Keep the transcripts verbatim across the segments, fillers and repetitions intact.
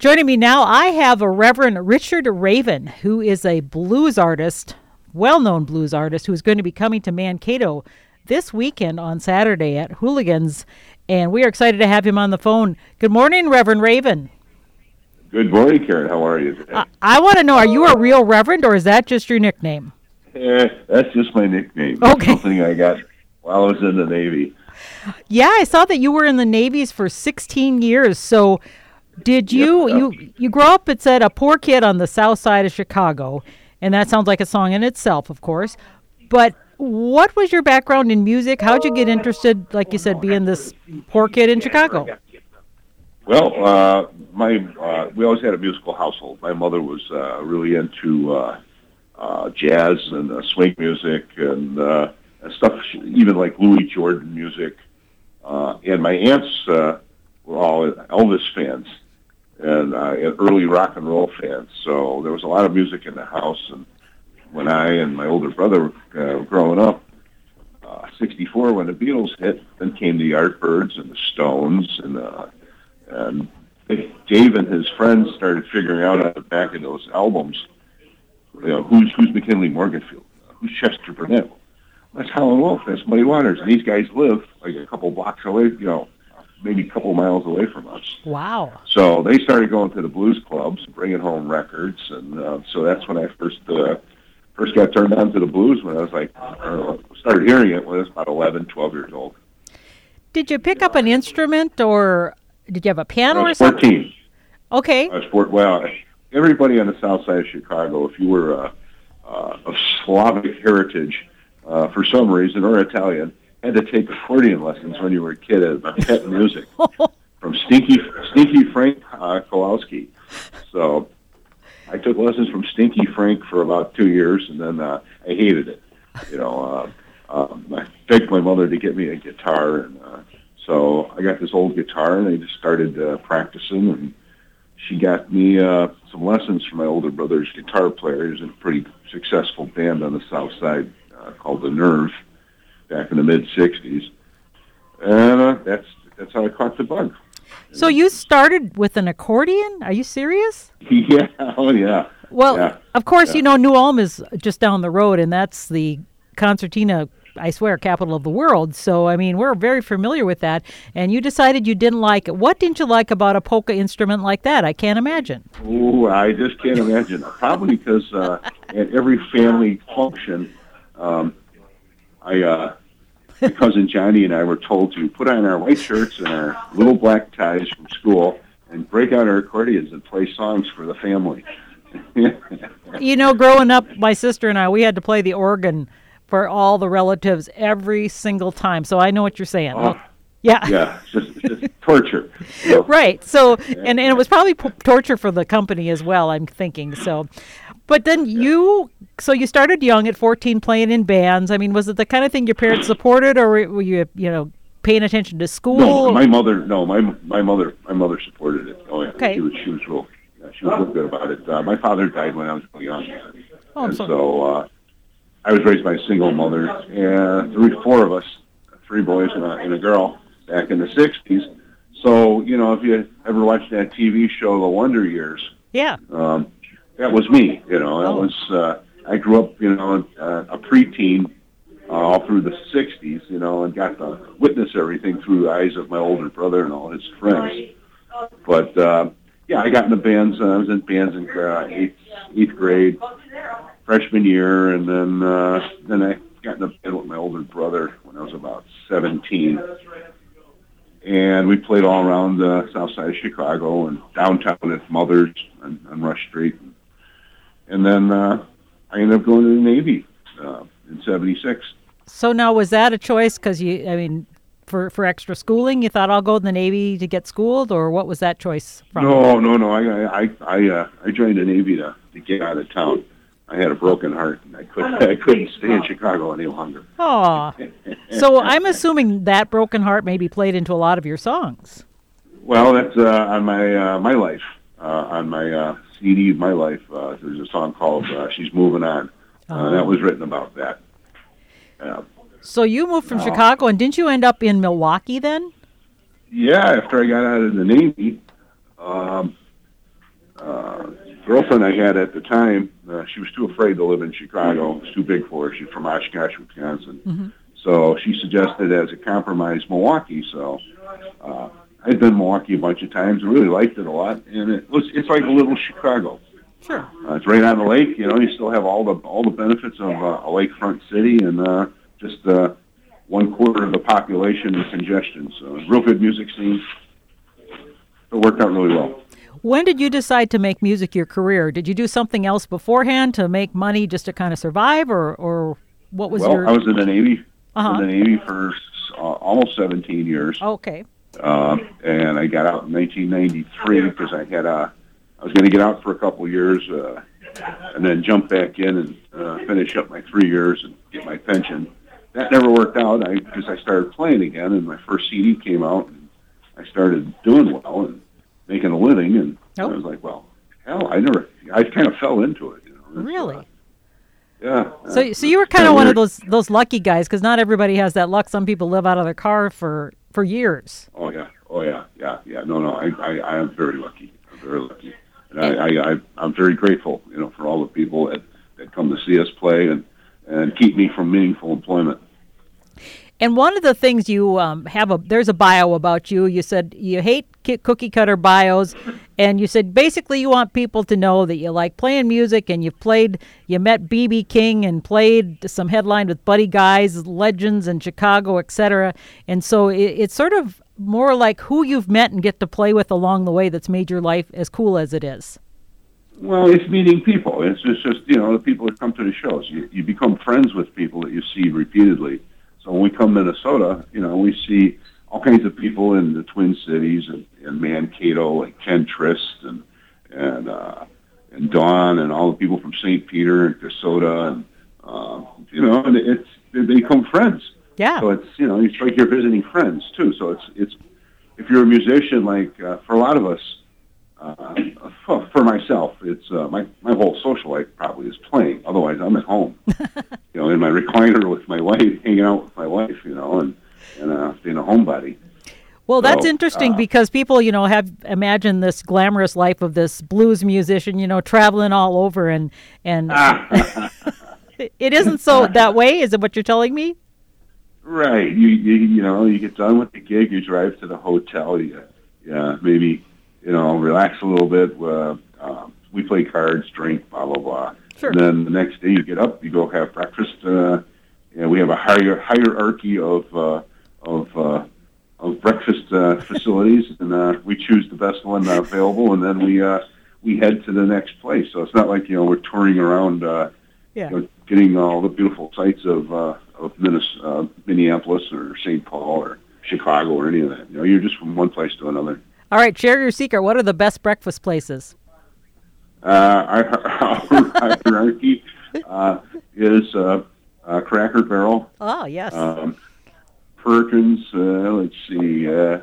Joining me now, I have a Reverend Richard Raven, who is a blues artist, well-known blues artist, who is going to be coming to Mankato this weekend on Saturday at Hooligans, and we are excited to have him on the phone. Good morning, Reverend Raven. Good morning, Karen. How are you today? I, I want to know, are you a real reverend, or is that just your nickname? Eh, that's just my nickname. That's okay. Something I got while I was in the Navy. Yeah, I saw that you were in the Navy's for sixteen years, so... Did you, yep, yep. you, you grow up, it said, a poor kid on the south side of Chicago, and that sounds like a song in itself, of course, but what was your background in music? How'd you get interested, like you said, being this poor kid in Chicago? Well, uh, my uh, we always had a musical household. My mother was uh, really into uh, uh, jazz and uh, swing music and uh, stuff, even like Louis Jordan music, uh, and my aunts uh, were all Elvis fans. And, uh, and early rock and roll fans. So there was a lot of music in the house. And when I and my older brother uh, were growing up, uh, sixty-four, when the Beatles hit, then came the Yardbirds and the Stones. And, uh, and Dave and his friends started figuring out on the back of those albums, you know, who's, who's McKinley Morganfield? Who's Chester Burnett? That's Howlin' Wolf. That's Muddy Waters. And these guys live like a couple blocks away, you know, maybe a couple miles away from us. Wow. So they started going to the blues clubs, bringing home records, and uh, so that's when I first uh, first got turned on to the blues, when I was like, I don't know, started hearing it when I was about eleven, twelve years old. Did you pick yeah. up an instrument, or did you have a piano or something? I was fourteen. Okay. I was fourteen. Well, everybody on the south side of Chicago, if you were uh, uh, of Slavic heritage uh, for some reason, or Italian, had to take accordion lessons when you were a kid about pet music from Stinky Stinky Frank uh, Kowalski. So I took lessons from Stinky Frank for about two years, and then uh, I hated it. You know, uh, um, I begged my mother to get me a guitar, and uh, so I got this old guitar, and I just started uh, practicing. And she got me uh, some lessons from my older brother's guitar player. He was in a pretty successful band on the south side uh, called The Nerve, back in the mid-sixties, and uh, that's that's how I caught the bug. So you started with an accordion? Are you serious? Yeah, oh yeah. Well, yeah. of course, yeah. you know, New Ulm is just down the road, and that's the concertina, I swear, capital of the world. So, I mean, we're very familiar with that, and you decided you didn't like it. What didn't you like about a polka instrument like that? I can't imagine. Oh, I just can't imagine. Probably because uh, at every family function, um, I... Uh, my cousin Johnny and I were told to put on our white shirts and our little black ties from school and break out our accordions and play songs for the family. You know, growing up, my sister and I, we had to play the organ for all the relatives every single time. So I know what you're saying. Oh, yeah. Yeah, just, just torture. So, right. So, yeah. and, and it was probably p- torture for the company as well, I'm thinking. So, but then yeah. you... So you started young at fourteen, playing in bands. I mean, was it the kind of thing your parents supported, or were you, you know, paying attention to school? No, my mother. No, my my mother. My mother supported it. Oh, yeah. Okay. She was she was real. Yeah, she was real good about it. Uh, my father died when I was really young, oh, and so uh, I was raised by a single mother, and three, four of us, three boys and a, and a girl, back in the sixties. So you know, if you ever watched that T V show, The Wonder Years, yeah, um, that was me. You know, that oh. was. Uh, I grew up, you know, uh, a preteen uh, all through the sixties, you know, and got to witness everything through the eyes of my older brother and all his friends. But, uh, yeah, I got in the bands. Uh, I was in bands in uh, eighth, eighth grade, freshman year, and then uh, then I got in the band with my older brother when I was about seventeen. And we played all around the uh, south side of Chicago and downtown at Mother's on, on Rush Street. And then... Uh, I ended up going to the Navy uh, in seventy-six. So now, was that a choice? Because you, I mean, for, for extra schooling, you thought I'll go in the Navy to get schooled, or what was that choice from? No, no, no. I, I, I, uh, I joined the Navy to, to get out of town. I had a broken heart, and I couldn't, I couldn't stay in Chicago any longer. Oh, so I'm assuming that broken heart maybe played into a lot of your songs. Well, that's uh, on my uh, my life, uh, on my. Uh, C D of my life, uh, there's a song called uh, She's Moving On. Uh, uh-huh. That was written about that. Uh, so you moved from uh, Chicago, and didn't you end up in Milwaukee then? Yeah, after I got out of the Navy, um, girlfriend I had at the time, uh, she was too afraid to live in Chicago. It was too big for her. She's from Oshkosh, Wisconsin. Mm-hmm. So she suggested as a compromise Milwaukee. So uh, I'd been to Milwaukee a bunch of times. I really liked it a lot. And it was, it's like a little Chicago. Sure. Uh, it's right on the lake. You know, you still have all the all the benefits of uh, a lakefront city and uh, just uh, one quarter of the population is congestion. So real good music scene. It worked out really well. When did you decide to make music your career? Did you do something else beforehand to make money just to kind of survive, or, or what was well, your... Well, I was in the Navy. Uh-huh. In the Navy for uh, almost seventeen years. Okay. Uh, and I got out in nineteen ninety-three because I had a... I was going to get out for a couple of years uh, and then jump back in and uh, finish up my three years and get my pension. That never worked out because I, I started playing again, and my first C D came out, and I started doing well and making a living, and oh. I was like, well, hell, I never, I kind of fell into it. You know? Really? Uh, yeah. So uh, so you were kind of one weird. of those those lucky guys, because not everybody has that luck. Some people live out of their car for, for years. Oh, yeah. Oh, yeah. Yeah, yeah. No, no, I, I, I am very lucky. I'm very lucky. And I, I, I'm very grateful, you know, for all the people that, that come to see us play and, and keep me from meaningful employment. And one of the things you um, have, a there's a bio about you. You said you hate cookie-cutter bios, and you said basically you want people to know that you like playing music and you've played, you met B B. King and played some headline with Buddy Guy's, Legends in Chicago, et cetera. And so it, it's sort of more like who you've met and get to play with along the way that's made your life as cool as it is. Well, it's meeting people. It's just, just you know, the people that come to the shows. You, you become friends with people that you see repeatedly. So when we come to Minnesota, you know, we see all kinds of people in the Twin Cities and, and Mankato, like Ken Trist and and uh, and Dawn and all the people from Saint Peter and DeSoto. And, uh, you know, and it's they become friends. Yeah. So it's, you know, it's like you're visiting friends, too. So it's, it's if you're a musician, like uh, for a lot of us, uh, for, for myself, it's uh, my, my whole social life probably is playing. Otherwise, I'm at home, you know, in my recliner with my wife, hanging out with my wife, you know, and, and uh, being a homebody. Well, that's so interesting uh, because people, you know, have imagined this glamorous life of this blues musician, you know, traveling all over and... and It isn't so that way, is it what you're telling me? Right, you, you you know, you get done with the gig, you drive to the hotel, you, yeah, maybe, you know, relax a little bit. Uh, um, we play cards, drink, blah blah blah. Sure. And then the next day you get up, you go have breakfast. Uh, and we have a higher hierarchy of uh, of uh, of breakfast uh, facilities, and uh, we choose the best one available, and then we uh, we head to the next place. So it's not like you know we're touring around. Uh, Yeah. You know, getting all the beautiful sights of uh, of Minnesota, uh, Minneapolis or Saint Paul or Chicago or any of that. You know, you're just from one place to another. All right, share your secret. What are the best breakfast places? Uh, our, our hierarchy uh, is uh, uh, Cracker Barrel. Oh, yes. Um, Perkins, uh, let's see, uh,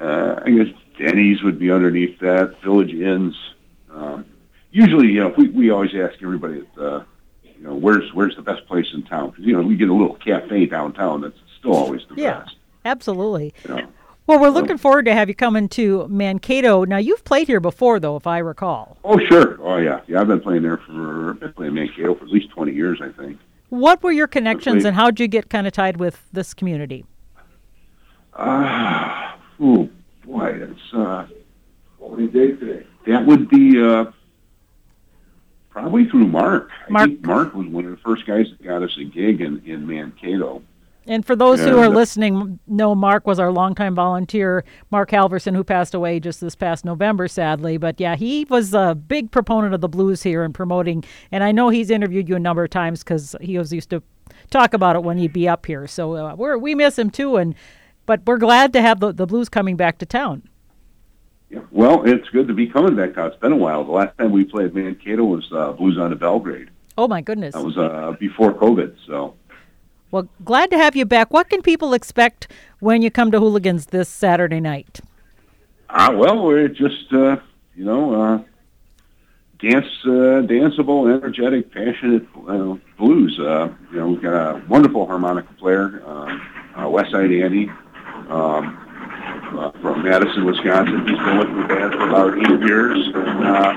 uh, I guess Denny's would be underneath that, Village Inns. Um, usually, you know, we, we always ask everybody at the You know, where's where's the best place in town? Because, you know, we get a little cafe downtown that's still always the yeah, best. Yeah, absolutely. You know? Well, we're looking forward to have you coming to Mankato. Now, you've played here before, though, if I recall. Oh, sure. Oh, yeah. Yeah, I've been playing there for, I've been playing Mankato for at least twenty years, I think. What were your connections, and how did you get kind of tied with this community? Uh, oh, boy, that's, uh, what would you do today? That would be, uh... Probably through Mark. Mark. I think Mark was one of the first guys that got us a gig in, in Mankato. And for those and who are listening, no, Mark was our longtime volunteer, Mark Halverson, who passed away just this past November, sadly. But, yeah, he was a big proponent of the blues here and promoting. And I know he's interviewed you a number of times because he was used to talk about it when he'd be up here. So uh, we're, we miss him, too. And But we're glad to have the, the blues coming back to town. Yeah. Well, it's good to be coming back out. It's been a while. The last time we played Mankato was uh, Blues on the Belgrade. Oh, my goodness. That was uh, before COVID, so. Well, glad to have you back. What can people expect when you come to Hooligans this Saturday night? Ah, well, we're just, uh, you know, uh, dance, uh, danceable, energetic, passionate uh, blues. Uh, you know, we've got a wonderful harmonica player, uh, uh, Westside Andy. Um Uh, from Madison, Wisconsin. He's been with the band for about eight years. And, uh,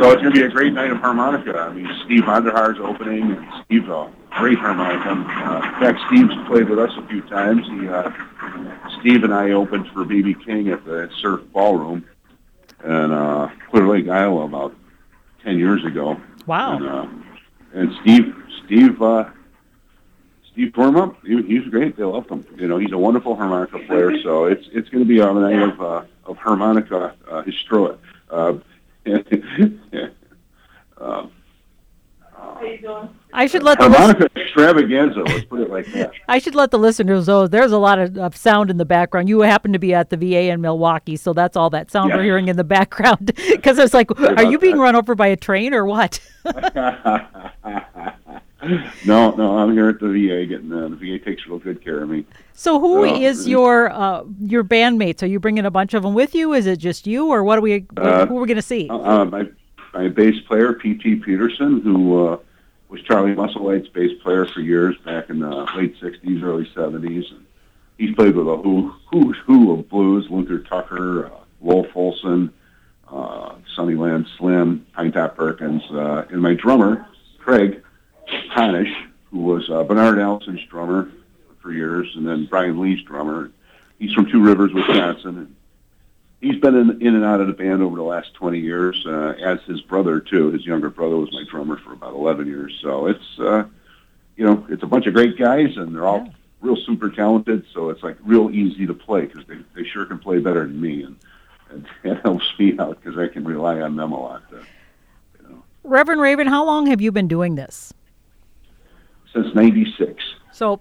So it's going to be a great night of harmonica. I mean, Steve Onderhaar's opening, and Steve's a great harmonica. Uh, in fact, Steve's played with us a few times. He, uh, Steve and I opened for B B. King at the Surf Ballroom in uh, Clear Lake, Iowa, about ten years ago. Wow. And, uh, and Steve, Steve, uh, Steve Pormann, he, he's great. They loved him. You know, he's a wonderful harmonica player. So it's it's going to be a night of uh, of harmonica uh, hysteria. Uh, um, uh, I should let harmonica the extravaganza. Let's put it like that. I should let the listeners know there's a lot of, of sound in the background. You happen to be at the V A in Milwaukee, so that's all that sound yes. we're hearing in the background. Because I was like, are you being that. run over by a train or what? No, no, I'm here at the V A. Getting uh, the V A takes real good care of me. So, who uh, is your uh, your bandmates? Are you bringing a bunch of them with you? Is it just you, or what are we? Uh, who are we going to see? Uh, uh, my my bass player, P T. Peterson, who uh, was Charlie Musselwhite's bass player for years back in the late sixties, early seventies. And he's played with a who, who's who of blues: Luther Tucker, uh, Lowell Fulson, uh, Sunnyland Slim, Pinetop Perkins, uh, and my drummer, Craig Harnish, who was uh, Bernard Allison's drummer for years, and then Brian Lee's drummer. He's from Two Rivers, Wisconsin, and he's been in, in and out of the band over the last twenty years, uh, as his brother, too. His younger brother was my drummer for about eleven years, so it's, uh, you know, it's a bunch of great guys, and they're all yeah. real super talented, so it's, like, real easy to play, because they, they sure can play better than me, and, and that helps me out, because I can rely on them a lot. Uh, you know. Reverend Raven, how long have you been doing this? Since ninety-six. So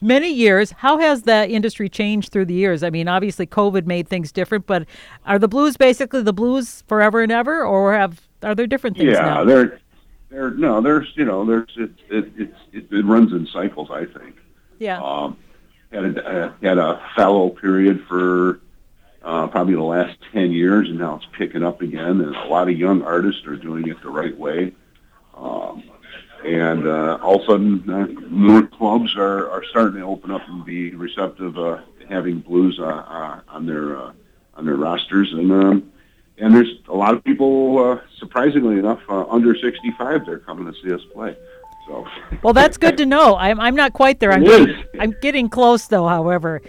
many years. How has the industry changed through the years? I mean, obviously COVID made things different, but are the blues basically the blues forever and ever, or have are there different things yeah, now? Yeah, they're, they're, no, there's, you know, there's, it it, it, it, it runs in cycles, I think. Yeah. Um, had a, had a fallow period for uh, probably the last ten years, and now it's picking up again, and a lot of young artists are doing it the right way. Um, And uh, all of a sudden, uh, more clubs are, are starting to open up and be receptive, uh, having blues uh, uh, on their uh, on their rosters. And um, and there's a lot of people, uh, surprisingly enough, uh, under sixty-five, they're coming to see us play. So well, that's good to know. I'm I'm not quite there. I'm getting, I'm getting close, though. However,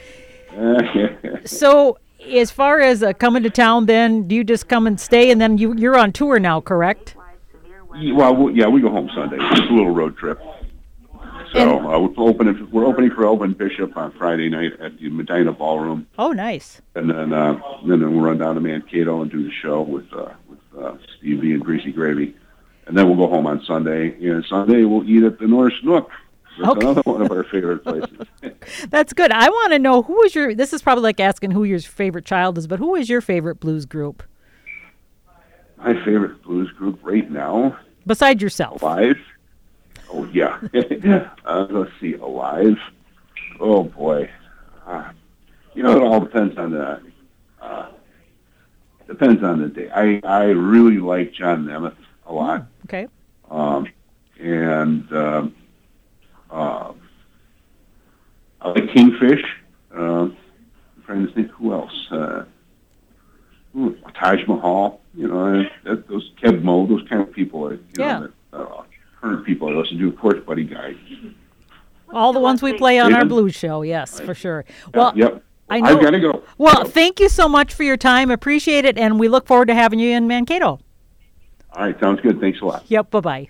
so as far as uh, coming to town, then do you just come and stay, and then you you're on tour now, correct? Well, yeah, we go home Sunday. It's just a little road trip. So uh, we're opening. We're opening for Elvin Bishop on Friday night at the Medina Ballroom. Oh, nice! And then, uh, and then we'll run down to Mankato and do the show with uh, with uh, Stevie and Greasy Gravy, and then we'll go home on Sunday. And Sunday we'll eat at the Norse Nook. That's okay. Another one of our favorite places. That's good. I want to know who is your. This is probably like asking who your favorite child is, but who is your favorite blues group? My favorite blues group right now. Beside yourself. Alive. Oh, yeah. uh, let's see. Alive. Oh, boy. Uh, you know, it all depends on the uh, depends on the day. I, I really like John Mammoth a lot. Okay. Um, and um, uh, I like Kingfish. Um, I'm trying to think who else. Uh, ooh, Taj Mahal. You know, that, those Keb' Mo', those kind of people are, you yeah. know, that, uh, current people I listen to, of course, Buddy Guy. All the ones we play on Raven. Our blues show, yes, right. For sure. Well, yeah, yep. I know. I've got to go. Well, so. Thank you so much for your time. Appreciate it, and we look forward to having you in Mankato. All right, sounds good. Thanks a lot. Yep, bye-bye.